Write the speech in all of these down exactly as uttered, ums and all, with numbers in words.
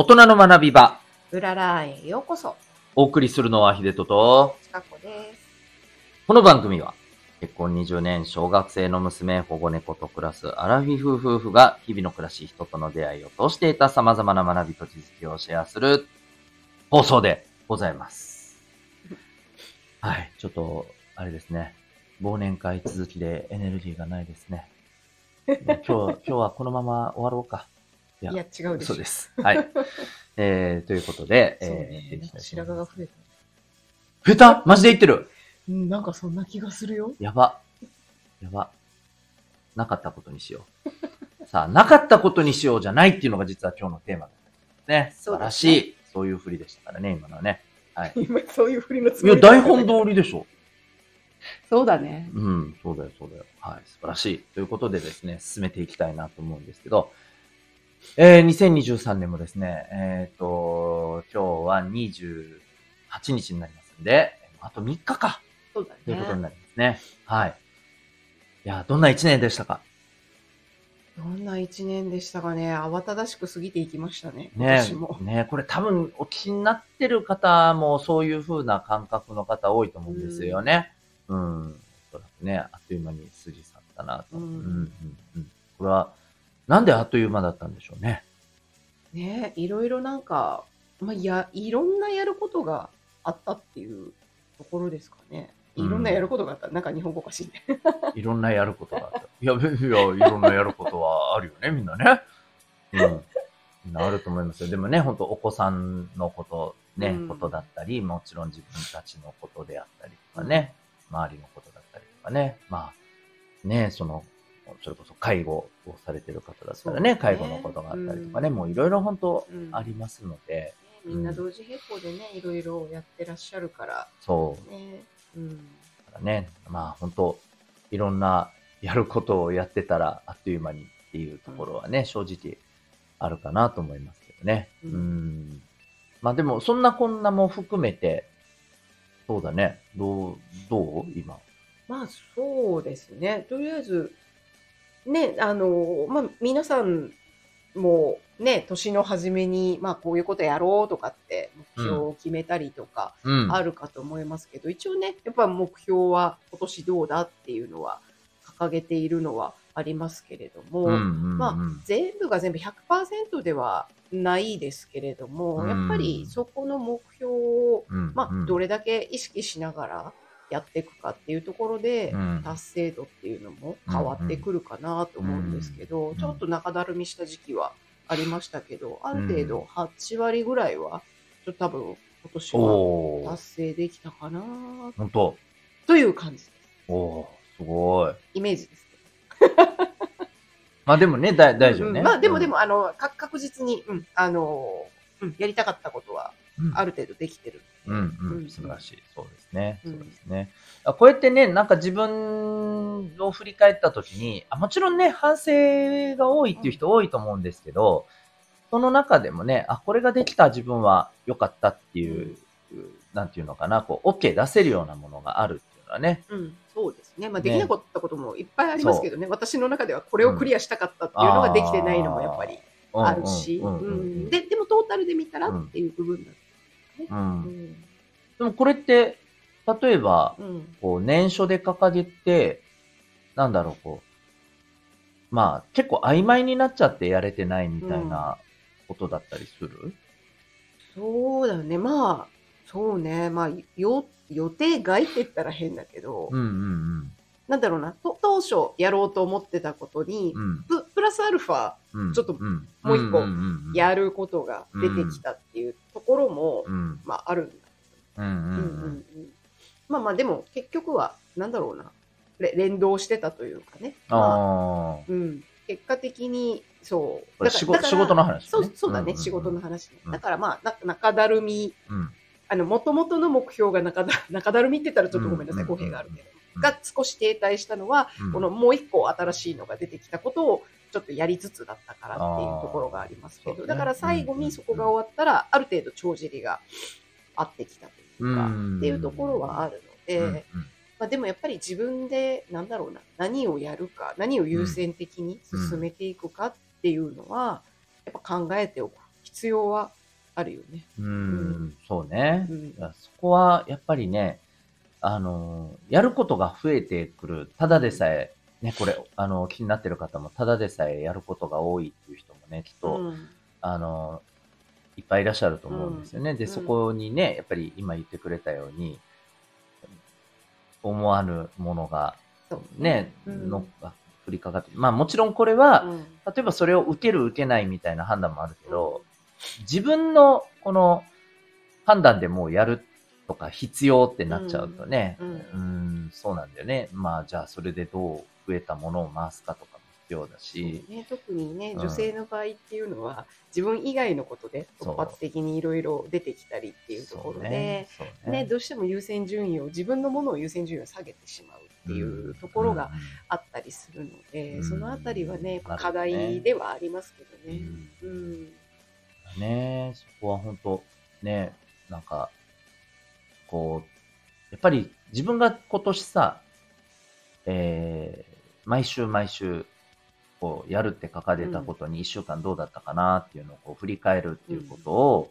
大人の学び場うららへようこそ。お送りするのは秀人とちかこです。この番組は結婚にじゅうねん、小学生の娘、保護猫と暮らすアラフィフ夫婦が日々の暮らし、人との出会いを通していた様々な学びと知識をシェアする放送でございます。はい、ちょっと、あれですね。忘年会続きでエネルギーがないですね。今日は、今日はこのまま終わろうか。いや、いや違うでしょ。そうです。はい。えー、ということで、そうね、えー、なんか白髪が増えた。増えた？マジで言ってる。なんかそんな気がするよ。やば。やば。なかったことにしよう。さあ、なかったことにしようじゃないっていうのが実は今日のテーマだったね。素晴らしい。そういう振りでしたからね、今のはね。はい。今そういう振りのつもりだったね。いや、台本通りでしょ。そうだね。うん、そうだよ、そうだよ。はい、素晴らしい。ということでですね、進めていきたいなと思うんですけど、えー、にせんにじゅうさんねんもですね、えっ、ー、と、今日はにじゅうはちにちになりますんで、あとみっかか。そうだね、ということになりますね。はい。いや、どんな一年でしたか？どんな一年でしたかね。慌ただしく過ぎていきましたね。ね私も。ね、これ多分お気になってる方もそういう風な感覚の方多いと思うんですよね。うん。うん、おそらくね、あっという間に過ぎ去ったなと。うんうんうん。これはなんであっという間だったんでしょうね。ね、いろいろなんか、まあ、やいろんなやることがあったっていうところですかね。いろんなやることがあった。なんか日本語おかしいね。いろんなやることがあった。いや、いや、いろんなやることはあるよね、みんなね。うん。みんなあると思いますよ。でもね、ほんとお子さんのこと、ね、うん、ことだったり、もちろん自分たちのことであったりとかね、うん、周りのことだったりとかね。まあ、ね、その、それこそ介護をされてる方だったらね、介護のことがあったりとかね、うん、もういろいろほんとありますので、うんね。みんな同時並行でね、いろいろやってらっしゃるから。そう。ねうん、だからね、まあ本当いろんなやることをやってたらあっという間にっていうところはね、うん、正直あるかなと思いますけどね。うん。うんまあでもそんなこんなも含めて、そうだね。どうどう今。まあそうですね。とりあえずねあのまあ皆さんもね年の初めにまあこういうことやろうとかって目標を決めたりとかあるかと思いますけど、うん、一応ねやっぱ目標は今年どうだっていうのは掲げているのはありますけれども、うんうんうん、まあ全部が全部 ひゃくパーセント ではないですけれども、うん、やっぱりそこの目標を、うん、まあどれだけ意識しながらやっていくかっていうところで、うん、達成度っていうのも変わってくるかなと思うんですけど、うん、ちょっと中だるみした時期はありましたけど、ある程度はちわりぐらいはちょっと多分今年は達成できたかな本当という感じです。おーすごいイメージですまあでもねだ大丈夫ね、うん、まあでもでもあの確実に、うんあのうん、やりたかったことはある程度できてる。うんうん、うん、素晴らしい。そうですね。そうですね。うん、こうやってね、なんか自分を振り返ったときにあ、もちろんね、反省が多いっていう人多いと思うんですけど、うん、その中でもね、あ、これができた自分は良かったっていう、うん、なんていうのかな、こう、OK 出せるようなものがあるっていうのはね。うん、そうですね。まあ、できなかったこともいっぱいありますけどね、ね私の中ではこれをクリアしたかったっていうのができてないのもやっぱりあるし、で、でもトータルで見たらっていう部分だった。うんうん、でもこれって例えば、うん、こう年初で掲げてなんだろうこうまあ結構曖昧になっちゃってやれてないみたいなことだったりする？うん、そうだねまあそうねまあよ予定外って言ったら変だけど、うんうんうん、なんだろうなと当初やろうと思ってたことに、うん、プ, プラスアルファ、うん、ちょっともう一個やることが出てきたっていう。ところも、うん、まああるんだ。うんうんうんうん、まあまあでも結局はなんだろうな連動してたというかね。あ、まあうん、結果的にそうだから仕事、仕事の話、ね、そう、そうだね、うんうんうん、仕事の話、ね、だからまあな中だるみ、うん、あの元々の目標が中だ、中だるみって言ったらちょっとごめんなさい語弊があるけど、うん、が少し停滞したのは、うん、このもう一個新しいのが出てきたことをちょっとやりつつだったからっていうところがありますけど、ね、だから最後にそこが終わったら、うんうんうん、ある程度帳尻が合ってきたというか、うんうん、っていうところはあるので、うんうんまあ、でもやっぱり自分でなんだろうな何をやるか何を優先的に進めていくかっていうのはやっぱ考えておく必要はあるよね。うん、うん、そうね、うん、そこはやっぱりね、あのやることが増えてくる。ただでさえね、これあの気になってる方もただでさえやることが多いっていう人もね、きっと、うん、あのいっぱいいらっしゃると思うんですよね、うん、でそこにね、やっぱり今言ってくれたように思わぬものがね、うん、のが降りかかって、まあもちろんこれは、うん、例えばそれを受ける受けないみたいな判断もあるけど、うん、自分のこの判断でもうやるとか必要ってなっちゃうとね、うんうん、うんそうなんだよね。まあじゃあそれでどう増えたものを回すかとかも必要だし、ね、特にね、女性の場合っていうのは、うん、自分以外のことで突発的にいろいろ出てきたりっていうところで、ねね、どうしても優先順位を自分のものを優先順位を下げてしまうっていうところがあったりするので、うん、そのあたりはね、うん、課題ではありますけどね、うんうん、ね、そこは本当ね、なんかこうやっぱり自分が今年さ、えー、毎週毎週こうやるって書かれたことにいっしゅうかんどうだったかなっていうのをこう振り返るっていうことを、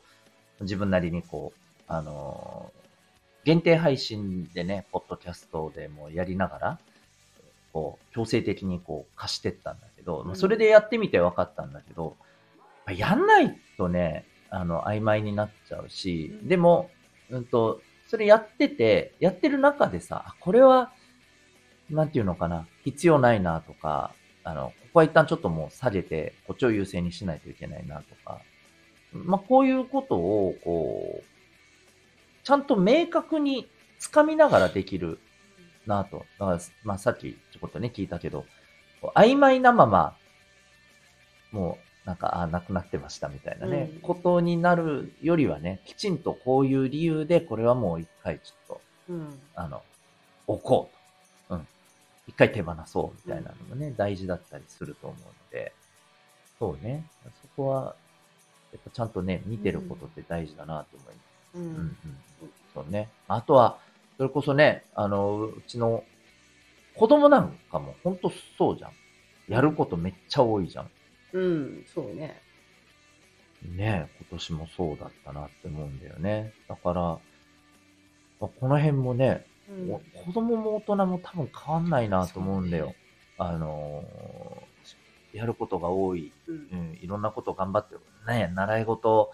うん、自分なりにこうあのー、限定配信でね、ポッドキャストでもやりながらこう強制的にこう貸してったんだけど、うん、それでやってみて分かったんだけど、やんないとね、あの曖昧になっちゃうし、うん、でもうんとそれやってて、やってる中でさ、これは、なんていうのかな、必要ないなとか、あの、ここは一旦ちょっともう下げて、こっちを優先にしないといけないなとか、まあ、こういうことを、こう、ちゃんと明確につかみながらできるなと。だから、まあ、さっきちょこっとね、聞いたけど、曖昧なまま、もう、なんか、あ、なくなってましたみたいなね、うん、ことになるよりはね、きちんとこういう理由で、これはもう一回ちょっと、うん、あの、置こうと。うん。一回手放そうみたいなのもね、うん、大事だったりすると思うので、そうね、そこは、やっぱちゃんとね、見てることって大事だなと思います。うん。うんうん、そうね。あとは、それこそね、あの、うちの子供なんかも、ほんとそうじゃん。やることめっちゃ多いじゃん。うん、そうね。ねえ、今年もそうだったなって思うんだよね。だから、まあ、この辺もね、うん、子供も大人も多分変わんないなと思うんだよ。ね、あのー、やることが多い、うんうん、いろんなことを頑張ってる。ね、習い事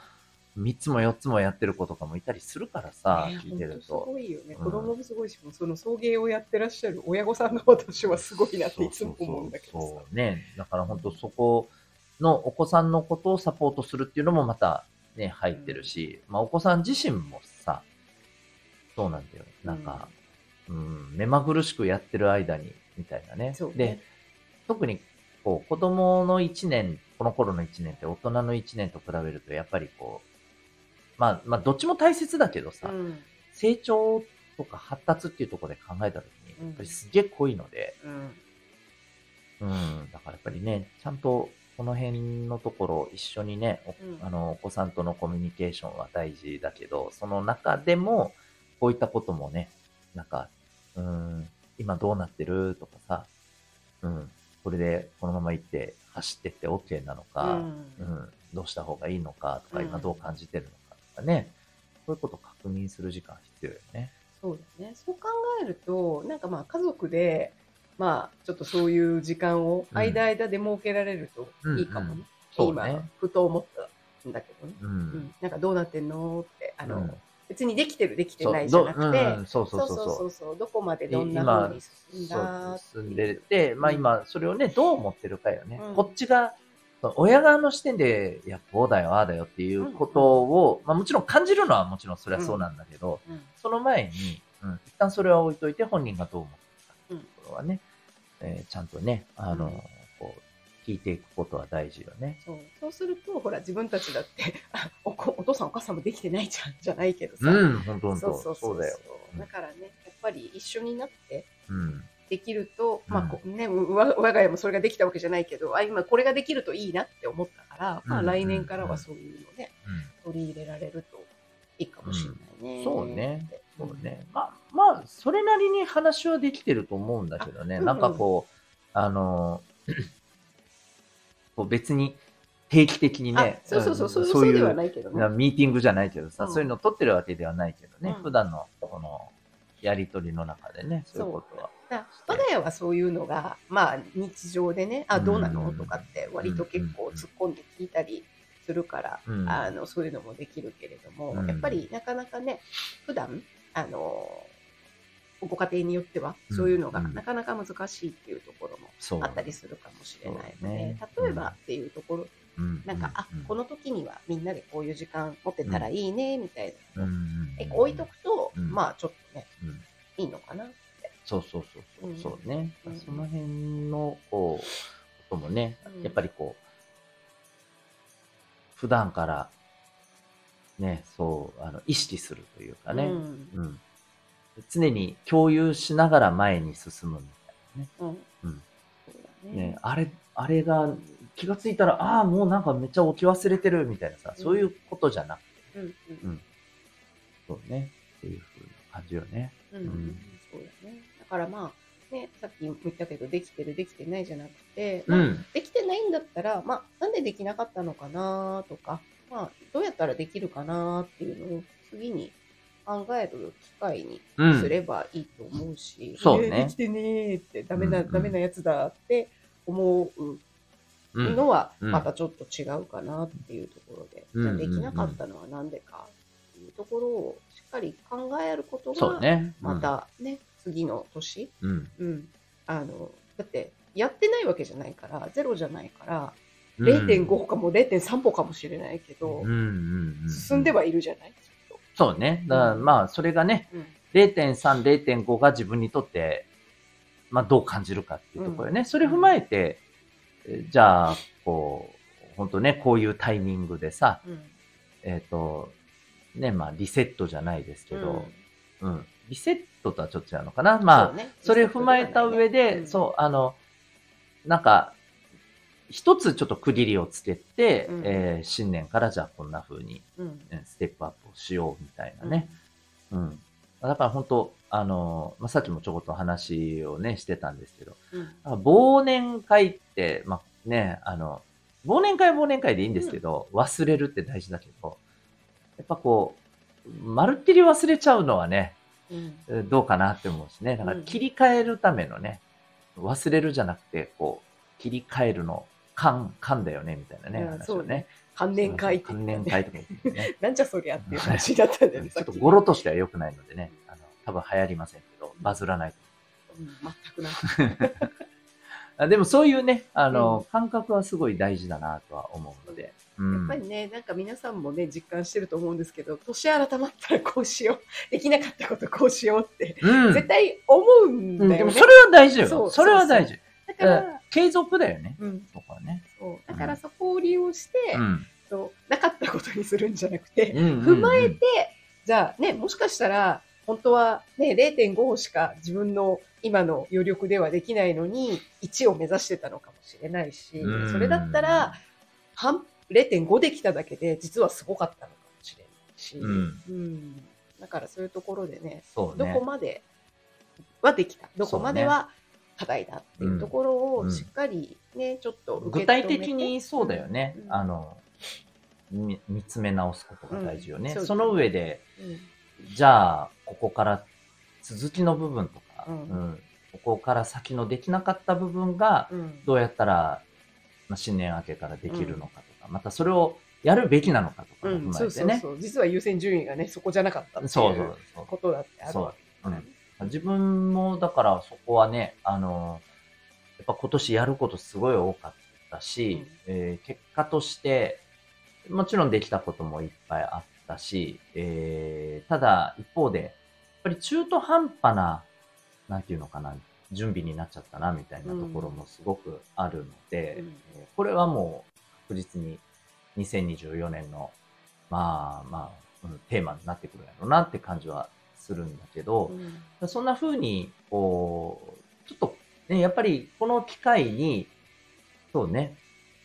みっつもよっつもやってる子とかもいたりするからさ、ね、聞いてると。すごいよね。うん、子供もすごいし、その送迎をやってらっしゃる親御さんの私はすごいなっていつも思うんだけどさ。そうそうそうね、だから本当そこ、うんのお子さんのことをサポートするっていうのもまたね入ってるし、うん、まあお子さん自身もさ、そうなんだよ、なんか、うん、うん、目まぐるしくやってる間にみたいなね。で、特にこう子供のいちねん、この頃のいちねんって大人のいちねんと比べるとやっぱりこう、まあまあどっちも大切だけどさ、うん、成長とか発達っていうところで考えた時にやっぱりすげえ濃いので、うん、うん、だからやっぱりね、ちゃんとこの辺のところ一緒にね、お、あの、お子さんとのコミュニケーションは大事だけど、その中でも、こういったこともね、なんか、うーん、今どうなってるとかさ、うん、これでこのまま行って走ってって OK なのか、うん、うん、どうした方がいいのかとか、今どう感じてるのかとかね、うん、そういうことを確認する時間必要よね。そうだね。そう考えると、なんかまあ家族で、まあ、ちょっとそういう時間を間々で設けられるといいかもね。うんうんうん、今、ふと思ったんだけどね。うんうん、なんかどうなってんのって、あの、うん、別にできてるできてないじゃなくて、そうそうそうそう、どこまでどんな風に進んだって進んでて、まあ今、それをね、どう思ってるかよね。うん、こっちが、親側の視点で、いや、こうだよ、ああだよっていうことを、うんうん、まあもちろん感じるのはもちろんそれはそうなんだけど、うんうん、その前に、うん、一旦それは置いといて本人がどう思ってはね、えー、ちゃんとね、あの、うん、こう聞いていくことは大事よね。そう、そうするとほら自分たちだってお, お父さんお母さんもできてないじゃんじゃないけどさ、うん、本当本当、そうそうだよ。だからね、やっぱり一緒になってできると、うん、まあこうね、我が家もそれができたわけじゃないけど、あ、今これができるといいなって思ったから、うん、まあ来年からはそういうのね、うん、取り入れられるといいかもしれないね。うん、そうね。そうね、まあまあそれなりに話はできてると思うんだけどね、うんうん、なんかこうあのこう別に定期的にね、そういうそうではないけどね、ミーティングじゃないけどさ、うん、そういうのを取ってるわけではないけどね、うん、普段のこのやり取りの中でね、そういうことは。我が家はそういうのが、まあ、日常でね、あ、どうなのとかって割と結構突っ込んで聞いたりするから、うん、あのそういうのもできるけれども、うん、やっぱりなかなかね、普段あのご家庭によってはそういうのがなかなか難しいっていうところもあったりするかもしれないので、ね、例えばっていうところ、うん、なんか、あ、この時にはみんなでこういう時間持ってたらいいねみたいなのを、うん、置いとくと、うん、まあちょっとね、うん、いいのかな。そうそうそうそう、うん、そうね、うん、その辺のこうこともね、やっぱりこう、うん、普段からね、そうあの意識するというかね、うんうん、常に共有しながら前に進むみたいなね、うんうん、そうだね、ね、あれあれが気がついたら、ああもうなんかめっちゃ置き忘れてるみたいなさ、うん、そういうことじゃなくて、うんうんうん、そうねっていう風な感じよね。うんうん、そうだね。だからまあね、さっきも言ったけど、できてるできてないじゃなくて、まあうん、できてないんだったら、まあなんでできなかったのかなとか、まあどうやったらできるかなっていうのを次に考える機会にすればいいと思うし、うん、そうね、できてねーってダメな、うんうん、ダメなやつだって思うのはまたちょっと違うかなっていうところで、うんうん、じゃあできなかったのはなんでかっていうところをしっかり考えることが、ね、うん、またね、次の年、うんうん、あのだってやってないわけじゃないから、ゼロじゃないから、うん、れいてんご 歩かも れいてんさん 歩かもしれないけど、うんうんうん、進んではいるじゃない。そうね、だからまあそれがね、うん、れいてんさん、れいてんご が自分にとって、まあ、どう感じるかっていうところね、うん、それ踏まえて、じゃあこう本当ね、こういうタイミングでさ、うん、えっとね、まあリセットじゃないですけど、うんうん、リセットとはちょっと違うのかな、まあ そ,、ね、それを踏まえた上で、うん、そうあのなんか一つちょっと区切りをつけて、うん、えー、新年からじゃあこんな風に、うん、ステップアップをしようみたいなね、うんうん、だから本当あの、まあ、さっきもちょこっと話をねしてたんですけど、うん、忘年会って、まあね、あの忘年会は忘年会でいいんですけど、うん、忘れるって大事だけど、やっぱこうまるっきり忘れちゃうのはね、うん、どうかなって思うしね、だから切り替えるためのね、うん、忘れるじゃなくてこう切り替えるの勘だよねみたいなね、うん、話をね、関連会って関連会とか言ってねなんじゃそりゃっていう話だったんだよねちょっと語呂としては良くないのでね、あの多分流行りませんけど、バズらない、うん、全くないでもそういうね、あの、うん、感覚はすごい大事だなとは思うので、うん、やっぱりね、なんか皆さんもね実感してると思うんですけど、年改まったらこうしよう、できなかったことこうしようって、うん、絶対思うんだよね、うん、でもそれは大事よ、そうそれは大事、だから継続だよね、うん、そこはね、そうだからそこを利用して、うん、そうなかったことにするんじゃなくて、うんうんうん、踏まえて、じゃあね、もしかしたら本当は、ね、れいてんご 歩しか自分の今の余力ではできないのにいちを目指してたのかもしれないし、うん、それだったら れいてんご できただけで実はすごかったのかもしれないし、うんうん、だからそういうところで ね, ねどこまではできた、どこまでは課題だっていうところをしっかり、ね、うんうん、ちょっと受け止めて、具体的にそうだよね、うん、あの見つめ直すことが大事よね、うん、 そ, ねその上で、うん、じゃあここから続きの部分とか、うんうん、ここから先のできなかった部分がどうやったら、まあ、新年明けからできるのかとか、またそれをやるべきなのかとかも踏まえてね、うん、そうそうそう、実は優先順位がねそこじゃなかったっていうことだってあるわけですね。自分もだからそこはね、あのやっぱ今年やることすごい多かったし、うん、えー、結果としてもちろんできたこともいっぱいあったし、えー、ただ一方でやっぱり中途半端な、なんていうのかな、準備になっちゃったなみたいなところもすごくあるので、うん、えー、これはもう確実ににせんにじゅうよねんのまあまあ、うん、テーマになってくるやろうなって感じはするんだけど、うん、そんな風にこうちょっと、ね、やっぱりこの機会にそうね、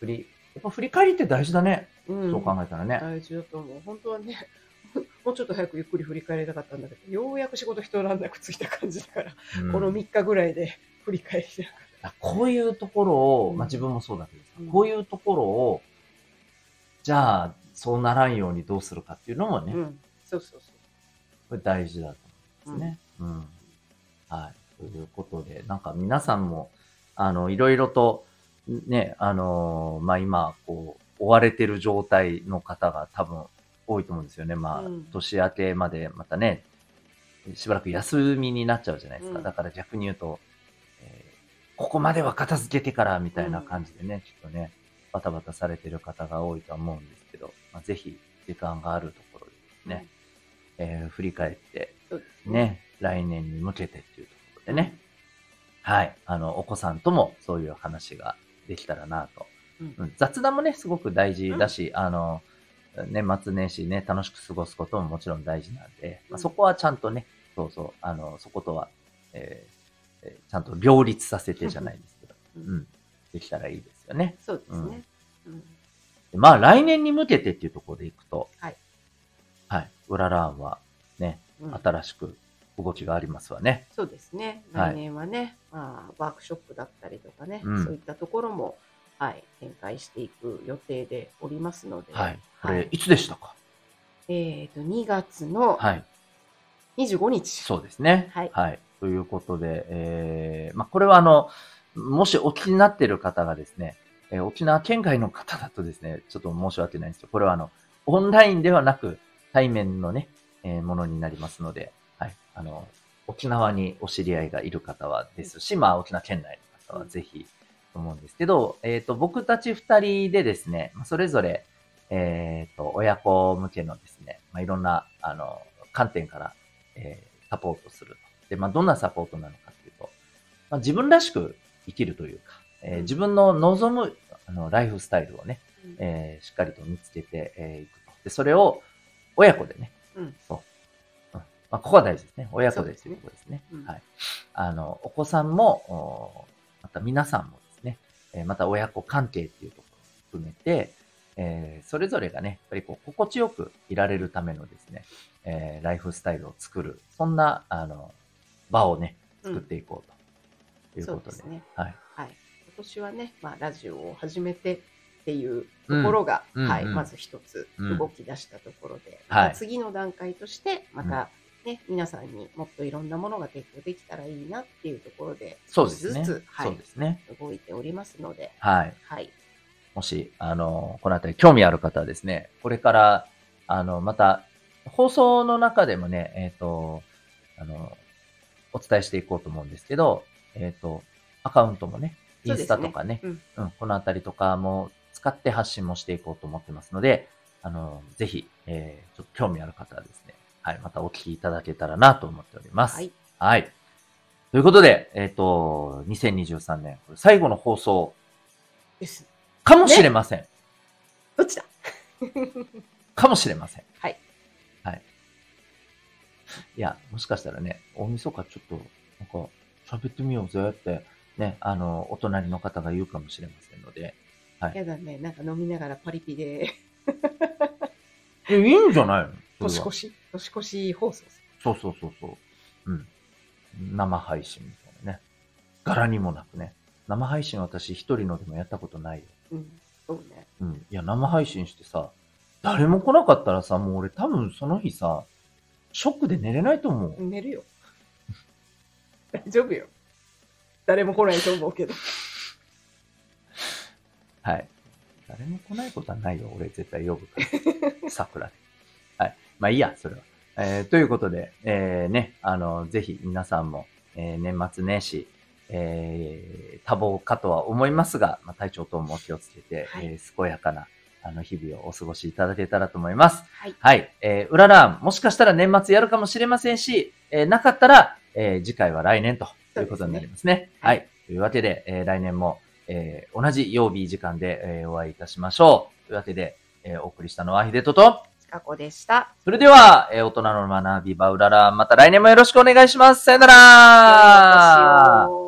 振りやっぱ振り返りって大事だね、うん、そう考えたらね、大事だと思う。本当はねもうちょっと早くゆっくり振り返れたかったんだけど、ようやく仕事一段落ついた感じだから、うん、このみっかぐらいで振り返りだから、こういうところを、まあ、自分もそうだけど、うん、こういうところをじゃあそうならんようにどうするかっていうのもね、うん、そうそうそう、これ大事だと思うんですね、うん、うん、はい、ということで、なんか皆さんもあのいろいろとね、あのー、まあ今こう追われてる状態の方が多分多いと思うんですよね。まあ、うん、年明けまでまたね、しばらく休みになっちゃうじゃないですか。うん、だから逆に言うと、えー、ここまでは片付けてからみたいな感じでね、うん、ちょっとねバタバタされてる方が多いとは思うんですけど、まあ、ぜひ時間があるところにね、うん、えー、振り返ってね、うん、来年に向けてっていうところでね、うん、はい、あのお子さんともそういう話ができたらなと、うん、雑談もねすごく大事だし、うん、あの年末年始ね楽しく過ごすことももちろん大事なんで、うん、まあ、そこはちゃんとね、そうそう、あのそことは、えー、ちゃんと両立させてじゃないですけど、うんうん、できたらいいですよね。そうですね、うん、まあ来年に向けてっていうところでいくと、はい、はい、うららんはね、うん、新しく動きがありますわね。そうですね。来年はね、はい、まあ、ワークショップだったりとかね、うん、そういったところも、はい、展開していく予定でおりますので。はい。これ、はい、いつでしたか？えっと、にがつのにじゅうごにち。そうですね。はい。はい、ということで、えー、まあ、これはあの、もしお気になっている方がですね、えー、沖縄県外の方だとですね、ちょっと申し訳ないんですけど、これはあの、オンラインではなく、対面のね、えー、ものになりますので、はい、あの沖縄にお知り合いがいる方はですし、まあ、沖縄県内の方はぜひと思うんですけど、えっと僕たちふたりでですね、それぞれ、えっと親子向けのですね、まあ、いろんなあの観点から、えー、サポートすると。で、まあ、どんなサポートなのかというと、まあ、自分らしく生きるというか、えー、自分の望むあのライフスタイルをね、えー、しっかりと見つけてい、えー、くと。で、それを親子でね、うん、そうまあ、ここは大事ですね。親子でということですね。ですね、うん、はい。あの、お子さんも、また皆さんもですね、えー、また親子関係っていうところを含めて、えー、それぞれがね、やっぱりこう、心地よくいられるためのですね、えー、ライフスタイルを作る、そんな、あの、場をね、作っていこうと、うん、いうことで。そうですね。はい。はい。今年はね、まあ、ラジオを始めて、っていうところが、うん、はい、うん、まず一つ動き出したところで、うん、また次の段階として、また、うん、ね、皆さんにもっといろんなものが提供できたらいいなっていうところで、そうですね、ずつ、はい、そうですね、動いておりますので、はい、はい、もしあのこのあたり興味ある方はですね、これからあのまた放送の中でもね、えっ、ー、とあのお伝えしていこうと思うんですけど、えっ、ー、とアカウントもね、インスタとかね、う, ね、うん、うん、このあたりとかも使って発信もしていこうと思ってますので、あのぜひ、えー、ちょっと興味ある方はですね。はい、またお聞きいただけたらなと思っております。はい。はい。ということで、えっと、にせんにじゅうさんねん、これ最後の放送です。かもしれません。ね、どっちだかもしれません。はい。はい。いや、もしかしたらね、大晦日ちょっと、なんか、喋ってみようぜって、ね、あの、お隣の方が言うかもしれませんので、はい。やだね、なんか飲みながらパリピで。え、いいんじゃないの？年越し年越し放送。そうそうそうそう。うん。生配信みたいなね。柄にもなくね。生配信私一人のでもやったことないよ。うん。そうね。うん。いや、生配信してさ、誰も来なかったらさ、もう俺多分その日さ、ショックで寝れないと思う。寝るよ。大丈夫よ。誰も来ないと思うけど。はい。誰も来ないことはないよ。俺絶対呼ぶから。桜で。まあいいや、それは。えー、ということで、えー、ね、あの、ぜひ皆さんも、えー、年末年始、えー、多忙かとは思いますが、まあ、体調等もお気をつけて、はい、えー、健やかな、あの、日々をお過ごしいただけたらと思います。はい。はい。えー、うららん、もしかしたら年末やるかもしれませんし、えー、なかったら、えー、次回は来年ということになりますね。そうですね。はい。はい。というわけで、えー、来年も、えー、同じ曜日時間で、えー、お会いいたしましょう。というわけで、えー、お送りしたのは、ひでとと、過去でした。それでは、えー、大人の学び場うらら、また来年もよろしくお願いします。さよなら。